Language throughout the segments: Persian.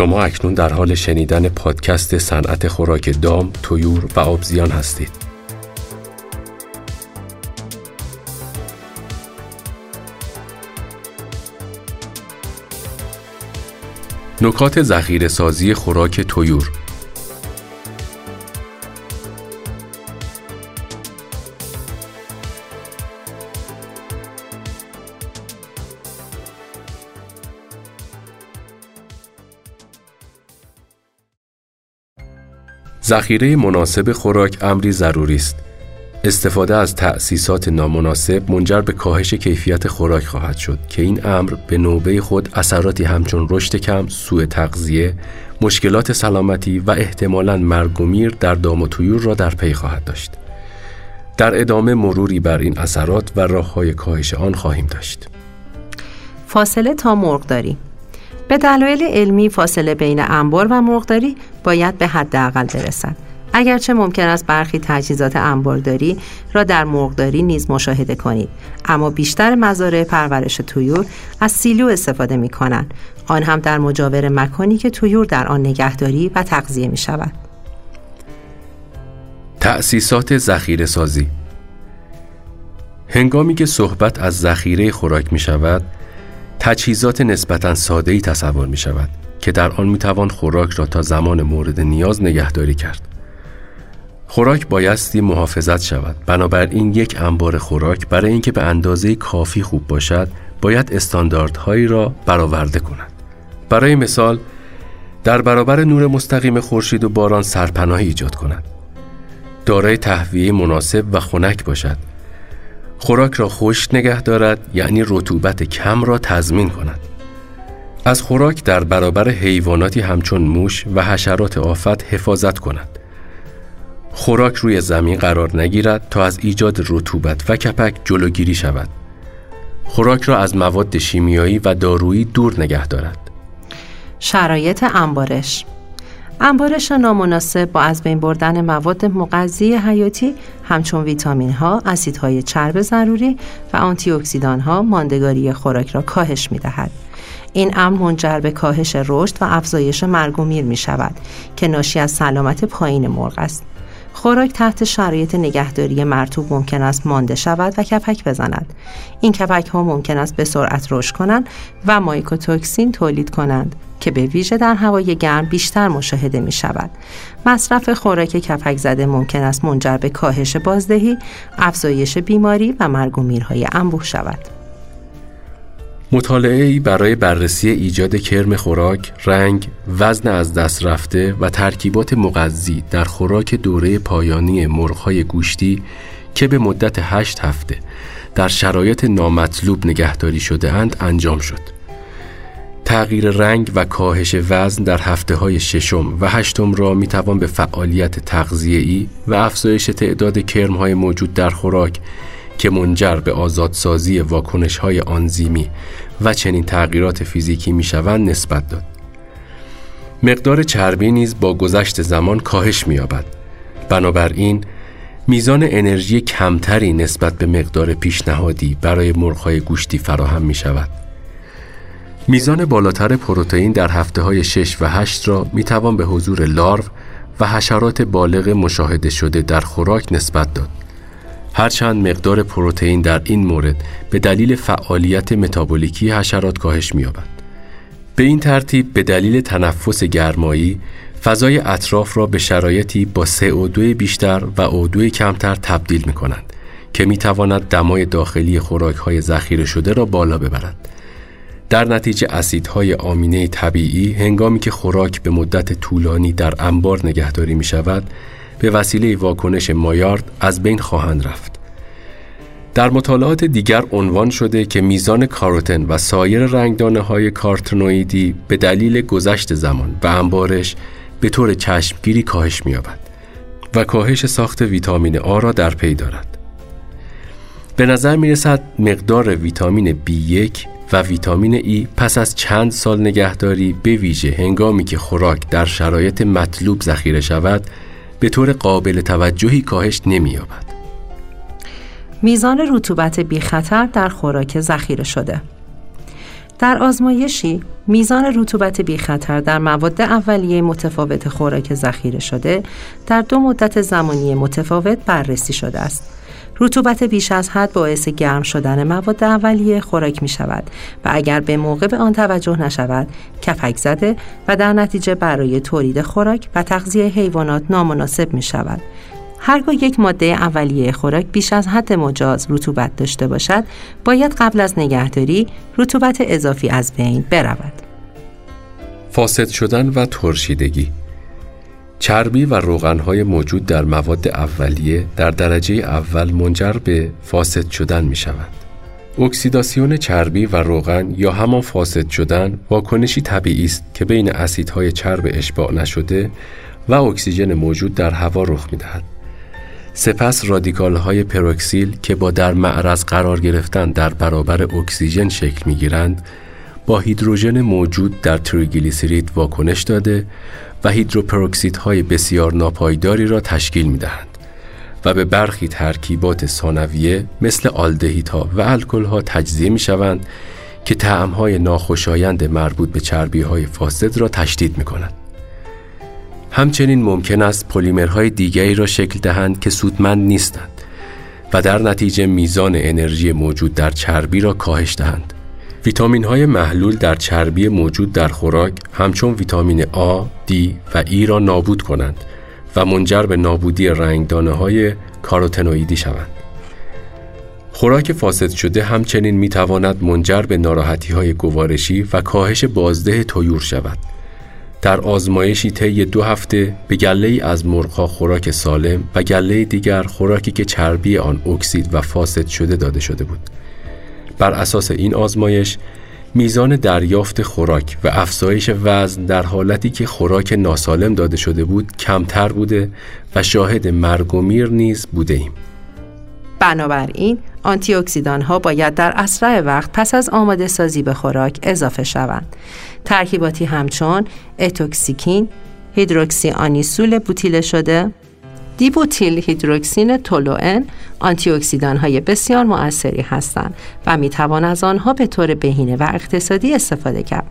شما اکنون در حال شنیدن پادکست صنعت خوراک دام، طیور و آبزیان هستید. نکات ذخیره‌سازی خوراک طیور. ذخیره مناسب خوراک امری ضروری است. استفاده از تأسیسات نامناسب منجر به کاهش کیفیت خوراک خواهد شد که این امر به نوبه خود اثراتی همچون رشد کم، سوء تغذیه، مشکلات سلامتی و احتمالاً مرگ و میر در دام و طیور را در پی خواهد داشت. در ادامه مروری بر این اثرات و راه‌های کاهش آن خواهیم داشت. فاصله تا مرغداری. به دلایل علمی فاصله بین انبار و مرغداری باید به حداقل برسد. اگرچه ممکن است برخی تجهیزات انبارداری را در مرغداری نیز مشاهده کنید، اما بیشتر مزارع پرورش طیور از سیلو استفاده می‌کنند، آن هم در مجاور مکانی که طیور در آن نگهداری و تغذیه می‌شود. تأسیسات ذخیره‌سازی. هنگامی که صحبت از ذخیره خوراک می‌شود، تجهیزات نسبتاً ساده‌ای تصور می شود که در آن می توان خوراک را تا زمان مورد نیاز نگهداری کرد. خوراک بایستی محافظت شود. بنابراین یک انبار خوراک برای اینکه به اندازه کافی خوب باشد، باید استانداردهایی را برآورده کند. برای مثال، در برابر نور مستقیم خورشید و باران سرپناهی ایجاد کند. دارای تهویه مناسب و خنک باشد. خوراک را خشک نگه دارد، یعنی رطوبت کم را تضمین کند. از خوراک در برابر حیواناتی همچون موش و حشرات آفت حفاظت کند. خوراک روی زمین قرار نگیرد تا از ایجاد رطوبت و کپک جلوگیری شود. خوراک را از مواد شیمیایی و دارویی دور نگه دارد. شرایط انبارش. انبارش نامناسب با از بین بردن مواد مغذی حیاتی همچون ویتامین‌ها، اسیدهای چرب ضروری و آنتی‌اکسیدان‌ها ماندگاری خوراک را کاهش می‌دهد. این امر منجر به کاهش رشد و افزایش مرگ و میر می‌شود که ناشی از سلامت پایین مرغ است. خوراک تحت شرایط نگهداری مرطوب ممکن است مانده شود و کپک بزند. این کپک‌ها ممکن است به سرعت رشد کنند و مایکوتوکسین تولید کنند که به ویژه در هوای گرم بیشتر مشاهده می شود. مصرف خوراک کپک زده ممکن است منجر به کاهش بازدهی، افزایش بیماری و مرگ و میرهای انبوه شود. مطالعه‌ای برای بررسی ایجاد کرم خوراک، رنگ، وزن از دست رفته و ترکیبات مغذی در خوراک دوره پایانی مرغ‌های گوشتی که به مدت 8 هفته در شرایط نامطلوب نگهداری شده اند انجام شد. تغییر رنگ و کاهش وزن در هفته‌های 6م و 8م را می‌توان به فعالیت تغذیه‌ای و افزایش تعداد کرم‌های موجود در خوراک که منجر به آزادسازی واکنش‌های آنزیمی و چنین تغییرات فیزیکی می‌شوند نسبت داد. مقدار چربی نیز با گذشت زمان کاهش می‌یابد. بنابراین میزان انرژی کمتری نسبت به مقدار پیشنهادی برای مرغ‌های گوشتی فراهم می‌شود. میزان بالاتر پروتئین در هفته‌های 6 و 8 را می‌توان به حضور لارو و حشرات بالغ مشاهده شده در خوراک نسبت داد. هرچند مقدار پروتئین در این مورد به دلیل فعالیت متابولیکی حشرات کاهش می‌یابد. به این ترتیب به دلیل تنفس گرمایی فضای اطراف را به شرایطی با CO2 بیشتر و O2 کمتر تبدیل می‌کنند که می‌تواند دمای داخلی خوراک‌های ذخیره شده را بالا ببرد. در نتیجه اسیدهای آمینه طبیعی هنگامی که خوراک به مدت طولانی در انبار نگهداری می شود، به وسیله واکنش مایارد از بین خواهند رفت. در مطالعات دیگر عنوان شده که میزان کاروتن و سایر رنگدانه‌های کارتنوئیدی به دلیل گذشت زمان و انبارش به طور چشمگیری کاهش می‌یابد و کاهش ساخت ویتامین آ را در پی دارد. به نظر می‌رسد مقدار ویتامین B1 و ویتامین ای پس از چند سال نگهداری، به ویژه هنگامی که خوراک در شرایط مطلوب ذخیره شود، به طور قابل توجهی کاهش نمی‌یابد. میزان رطوبت بی خطر در خوراک ذخیره شده. در آزمایشی میزان رطوبت بیخطر در مواد اولیه متفاوت خوراک ذخیره شده در دو مدت زمانی متفاوت بررسی شده است. رطوبت بیش از حد باعث گرم شدن مواد اولیه خوراک می شود و اگر به موقع به آن توجه نشود کپک زده و در نتیجه برای تولید خوراک و تغذیه حیوانات نامناسب می شود. هرگاه یک ماده اولیه خوراک بیش از حد مجاز رطوبت داشته باشد، باید قبل از نگهداری رطوبت اضافی از بین برود. فاسد شدن و ترشیدگی. چربی و روغن‌های موجود در مواد اولیه در درجه اول منجر به فاسد شدن می‌شوند. اکسیداسیون چربی و روغن یا همان فاسد شدن واکنشی طبیعی است که بین اسیدهای چرب اشباع نشده و اکسیژن موجود در هوا رخ می‌دهد. سپس رادیکال‌های پروکسیل که با در معرض قرار گرفتن در برابر اکسیژن شکل می‌گیرند، با هیدروژن موجود در تریگلیسیرید واکنش داده و هیدروپروکسیدهای بسیار ناپایداری را تشکیل می‌دهند و به برخی ترکیبات ثانویه مثل آلدهیدها و الکل‌ها تجزیه می‌شوند که طعم‌های ناخوشایند مربوط به چربی‌های فاسد را تشدید می‌کنند. همچنین ممکن است پلیمرهای دیگری را شکل دهند که سودمند نیستند و در نتیجه میزان انرژی موجود در چربی را کاهش دهند. ویتامین‌های محلول در چربی موجود در خوراک همچون ویتامین A، D و E را نابود کنند و منجر به نابودی رنگدانه‌های کاروتنوئیدی شوند. خوراک فاسد شده همچنین می‌تواند منجر به ناراحتی‌های گوارشی و کاهش بازده طیور شود. در آزمایشی طی 2 هفته به گله‌ای از مرغ‌ها خوراک سالم و گله‌ای دیگر خوراکی که چربی آن اکسید و فاسد شده داده شده بود. بر اساس این آزمایش، میزان دریافت خوراک و افزایش وزن در حالتی که خوراک ناسالم داده شده بود کمتر بوده و شاهد مرگ و میر نیز بوده ایم. بنابراین، آنتی اکسیدان ها باید در اسرع وقت پس از آماده سازی به خوراک اضافه شوند. ترکیباتی همچون اتوکسیکین، هیدروکسی آنیسول بوتیل شده، دیبوتیل هیدروکسین تولوئن آنتی اکسیدان های بسیار مؤثری هستند و می توان از آنها به طور بهینه و اقتصادی استفاده کرد.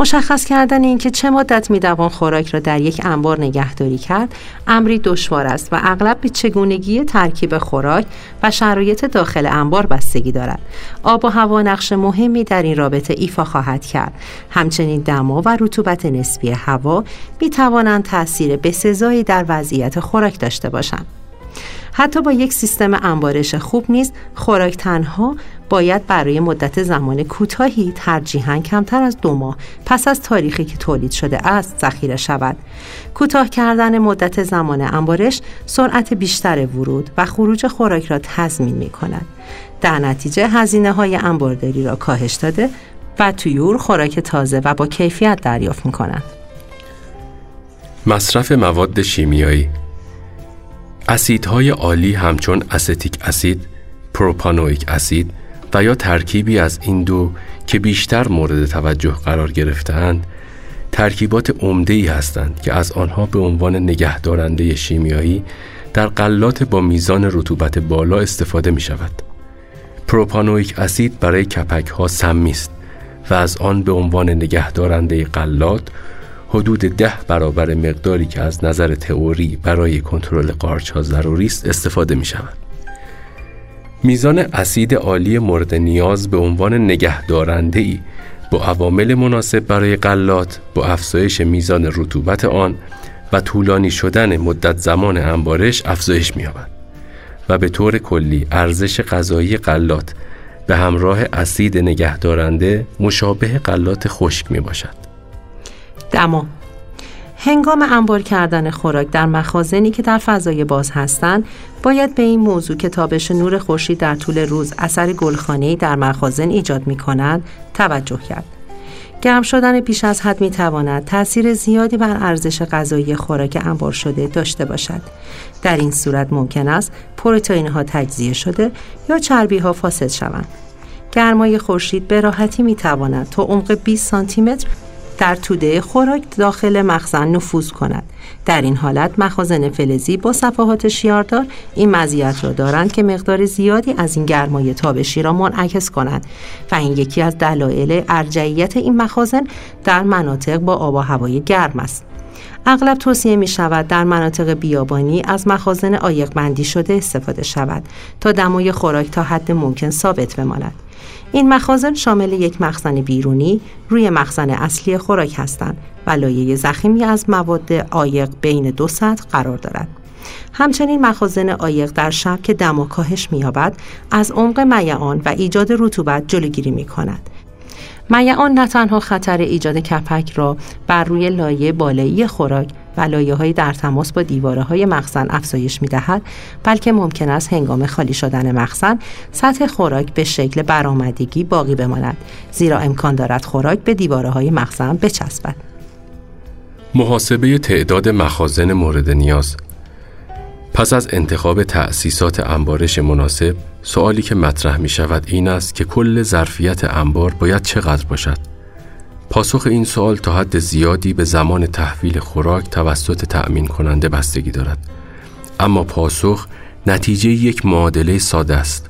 مشخص کردن اینکه چه مدت می توان خوراک را در یک انبار نگهداری کرد، امری دشوار است و اغلب به چگونگی ترکیب خوراک و شرایط داخل انبار بستگی دارد. آب و هوا نقش مهمی در این رابطه ایفا خواهد کرد. همچنین دما و رطوبت نسبی هوا می توانند تأثیر بسزایی در وضعیت خوراک داشته باشند. حتی با یک سیستم انبارش خوب نیز خوراک تنها باید برای مدت زمان کوتاهی ترجیحاً کمتر از 2 ماه پس از تاریخی که تولید شده است ذخیره شود. کوتاه کردن مدت زمان انبارش سرعت بیشتر ورود و خروج خوراک را تضمین می‌کند. در نتیجه هزینه‌های انبارداری را کاهش داده و طیور خوراک تازه و با کیفیت دریافت می‌کنند. مصرف مواد شیمیایی. اسیدهای عالی همچون استیک اسید، پروپانوئیک اسید و یا ترکیبی از این دو که بیشتر مورد توجه قرار گرفته‌اند، ترکیبات عمده‌ای هستند که از آنها به عنوان نگهدارنده شیمیایی در غلات با میزان رطوبت بالا استفاده می‌شود. پروپانوئیک اسید برای کپک‌ها سمی است و از آن به عنوان نگهدارنده غلات حدود 10 برابر مقداری که از نظر تئوری برای کنترل قارچ‌ها ضروری است استفاده می‌شود. میزان اسید عالی مورد نیاز به عنوان نگهدارنده‌ای با عوامل مناسب برای غلات با افزایش میزان رطوبت آن و طولانی شدن مدت زمان انبارش افزایش می‌یابد و به طور کلی ارزش غذایی غلات به همراه اسید نگهدارنده مشابه غلات خشک می‌باشد. دما. هنگام انبار کردن خوراک در مخازنی که در فضای باز هستند، باید به این موضوع که تابش نور خورشید در طول روز اثر گلخانه‌ای در مخازن ایجاد می‌کند توجه کرد. گرم شدن بیش از حد می‌تواند تأثیر زیادی بر ارزش غذایی خوراک انبار شده داشته باشد. در این صورت ممکن است پروتئین‌ها تجزیه شده یا چربی‌ها فاسد شوند. گرمای خورشید به راحتی می‌تواند تا عمق 20 سانتی‌متر در توده خوراک داخل مخزن نفوذ کند. در این حالت مخازن فلزی با صفحات شیاردار این مزیت را دارند که مقدار زیادی از این گرمای تابشی را منعکس کنند و این یکی از دلایل ارجحیت این مخازن در مناطق با آب و هوای گرم است. اغلب توصیه می شود در مناطق بیابانی از مخازن عایق بندی شده استفاده شود تا دمای خوراک تا حد ممکن ثابت بماند. این مخازن شامل یک مخزن بیرونی روی مخزن اصلی خوراک هستند و لایه ضخیمی از مواد عایق بین دو سطح قرار دارد. همچنین مخازن عایق در شب که دما کاهش می‌یابد از عمق میعان و ایجاد رطوبت جلوگیری می‌کند. میعان نه تنها خطر ایجاد کپک را بر روی لایه بالایی خوراک و لایه‌های در تماس با دیواره‌های مخزن افزایش می‌دهد، بلکه ممکن است هنگام خالی شدن مخزن سطح خوراک به شکل برآمدگی باقی بماند، زیرا امکان دارد خوراک به دیواره‌های مخزن بچسبد. محاسبه تعداد مخازن مورد نیاز. پس از انتخاب تأسیسات انبارش مناسب، سوالی که مطرح می شود این است که کل ظرفیت انبار باید چقدر باشد؟ پاسخ این سوال تا حد زیادی به زمان تحویل خوراک توسط تأمین کننده بستگی دارد، اما پاسخ نتیجه یک معادله ساده است.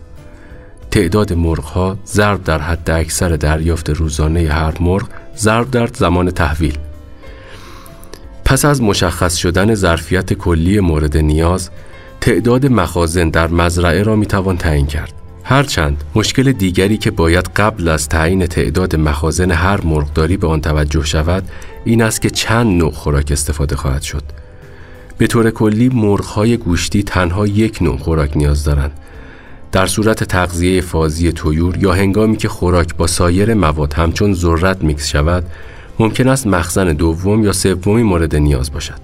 تعداد مرغ‌ها ضرب در حد اکثر دریافت روزانه هر مرغ ضرب در زمان تحویل. پس از مشخص شدن ظرفیت کلی مورد نیاز، تعداد مخازن در مزرعه را میتوان تعیین کرد. هرچند مشکل دیگری که باید قبل از تعیین تعداد مخازن هر مرغداری به آن توجه شود، این است که چند نوع خوراک استفاده خواهد شد. به طور کلی مرغ‌های گوشتی تنها یک نوع خوراک نیاز دارند. در صورت تغذیه فازی طیور یا هنگامی که خوراک با سایر مواد همچون ذرت میکس شود، ممکن است مخزن دوم یا سومی مورد نیاز باشد.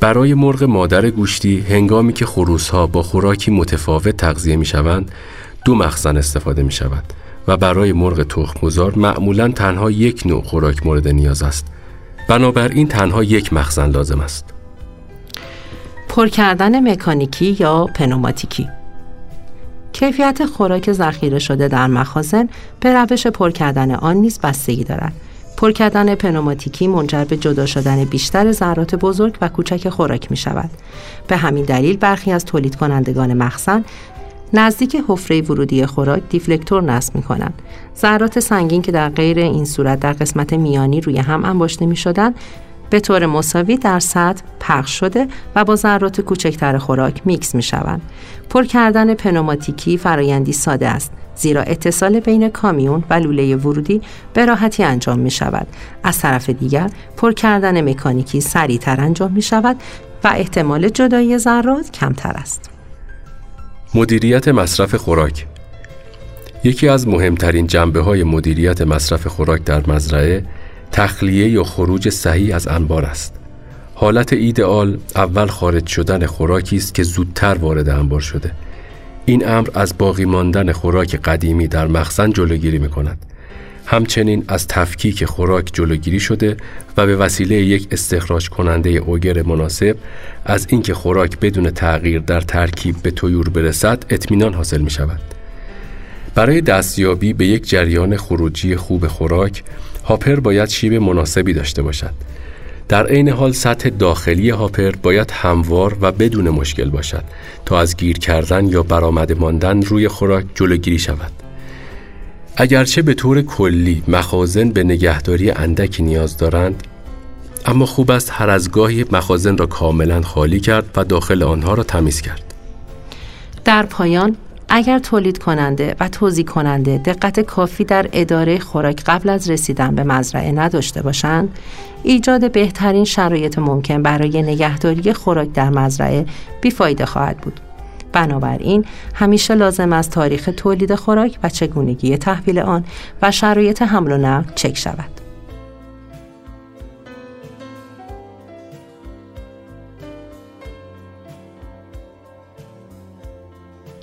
برای مرغ مادر گوشتی، هنگامی که خروس‌ها با خوراکی متفاوت تغذیه می‌شوند، دو مخزن استفاده می‌شود و برای مرغ تخم‌گذار معمولاً تنها یک نوع خوراک مورد نیاز است. بنابراین تنها یک مخزن لازم است. پر کردن مکانیکی یا پنوماتیکی. کیفیت خوراک ذخیره شده در مخازن به روش پر کردن آن نیز بستگی دارد. پر کردن پنوماتیکی منجر به جدا شدن بیشتر ذرات بزرگ و کوچک خوراک می شود. به همین دلیل برخی از تولید کنندگان مخزن نزدیک حفره ورودی خوراک دیفلکتور نصب می کنند. ذرات سنگین که در غیر این صورت در قسمت میانی روی هم انباشته می شدند، به طور مساوی در سطح پخش شده و با ذرات کوچکتر خوراک میکس می شوند. پر کردن پنوماتیکی فرایندی ساده است، زیرا اتصال بین کامیون و لوله ورودی به راحتی انجام می شود. از طرف دیگر پر کردن مکانیکی سریعتر انجام می شود و احتمال جدایی ذرات کمتر است. مدیریت مصرف خوراک. یکی از مهمترین جنبه‌های مدیریت مصرف خوراک در مزرعه تخلیه یا خروج صحیح از انبار است. حالت ایدئال اول خارج شدن خوراکی است که زودتر وارد انبار شده. این امر از باقی ماندن خوراک قدیمی در مخزن جلوگیری می‌کند. همچنین از تفکیک خوراک جلوگیری شده و به وسیله یک استخراج کننده اوگر مناسب از اینکه خوراک بدون تغییر در ترکیب به طیور برسد اطمینان حاصل می‌شود. برای دستیابی به یک جریان خروجی خوب خوراک، هاپر باید شیب مناسبی داشته باشد. در عین حال سطح داخلی هاپر باید هموار و بدون مشکل باشد تا از گیر کردن یا برآمده ماندن روی خوراک جلوگیری شود. اگرچه به طور کلی مخازن به نگهداری اندکی نیاز دارند، اما خوب است هر از گاهی مخازن را کاملا خالی کرد و داخل آنها را تمیز کرد. در پایان، اگر تولید کننده و توزیع کننده دقت کافی در اداره خوراک قبل از رسیدن به مزرعه نداشته باشند، ایجاد بهترین شرایط ممکن برای نگهداری خوراک در مزرعه بیفایده خواهد بود. بنابراین همیشه لازم است تاریخ تولید خوراک و چگونگی تحویل آن و شرایط حمل و نقل چک شود.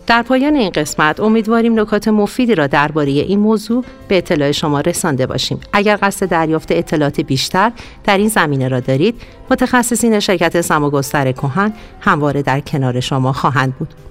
در پایان این قسمت امیدواریم نکات مفیدی را درباره این موضوع به اطلاع شما رسانده باشیم. اگر قصد دریافت اطلاعات بیشتر در این زمینه را دارید، متخصصین شرکت سماگستر کهن همواره در کنار شما خواهند بود.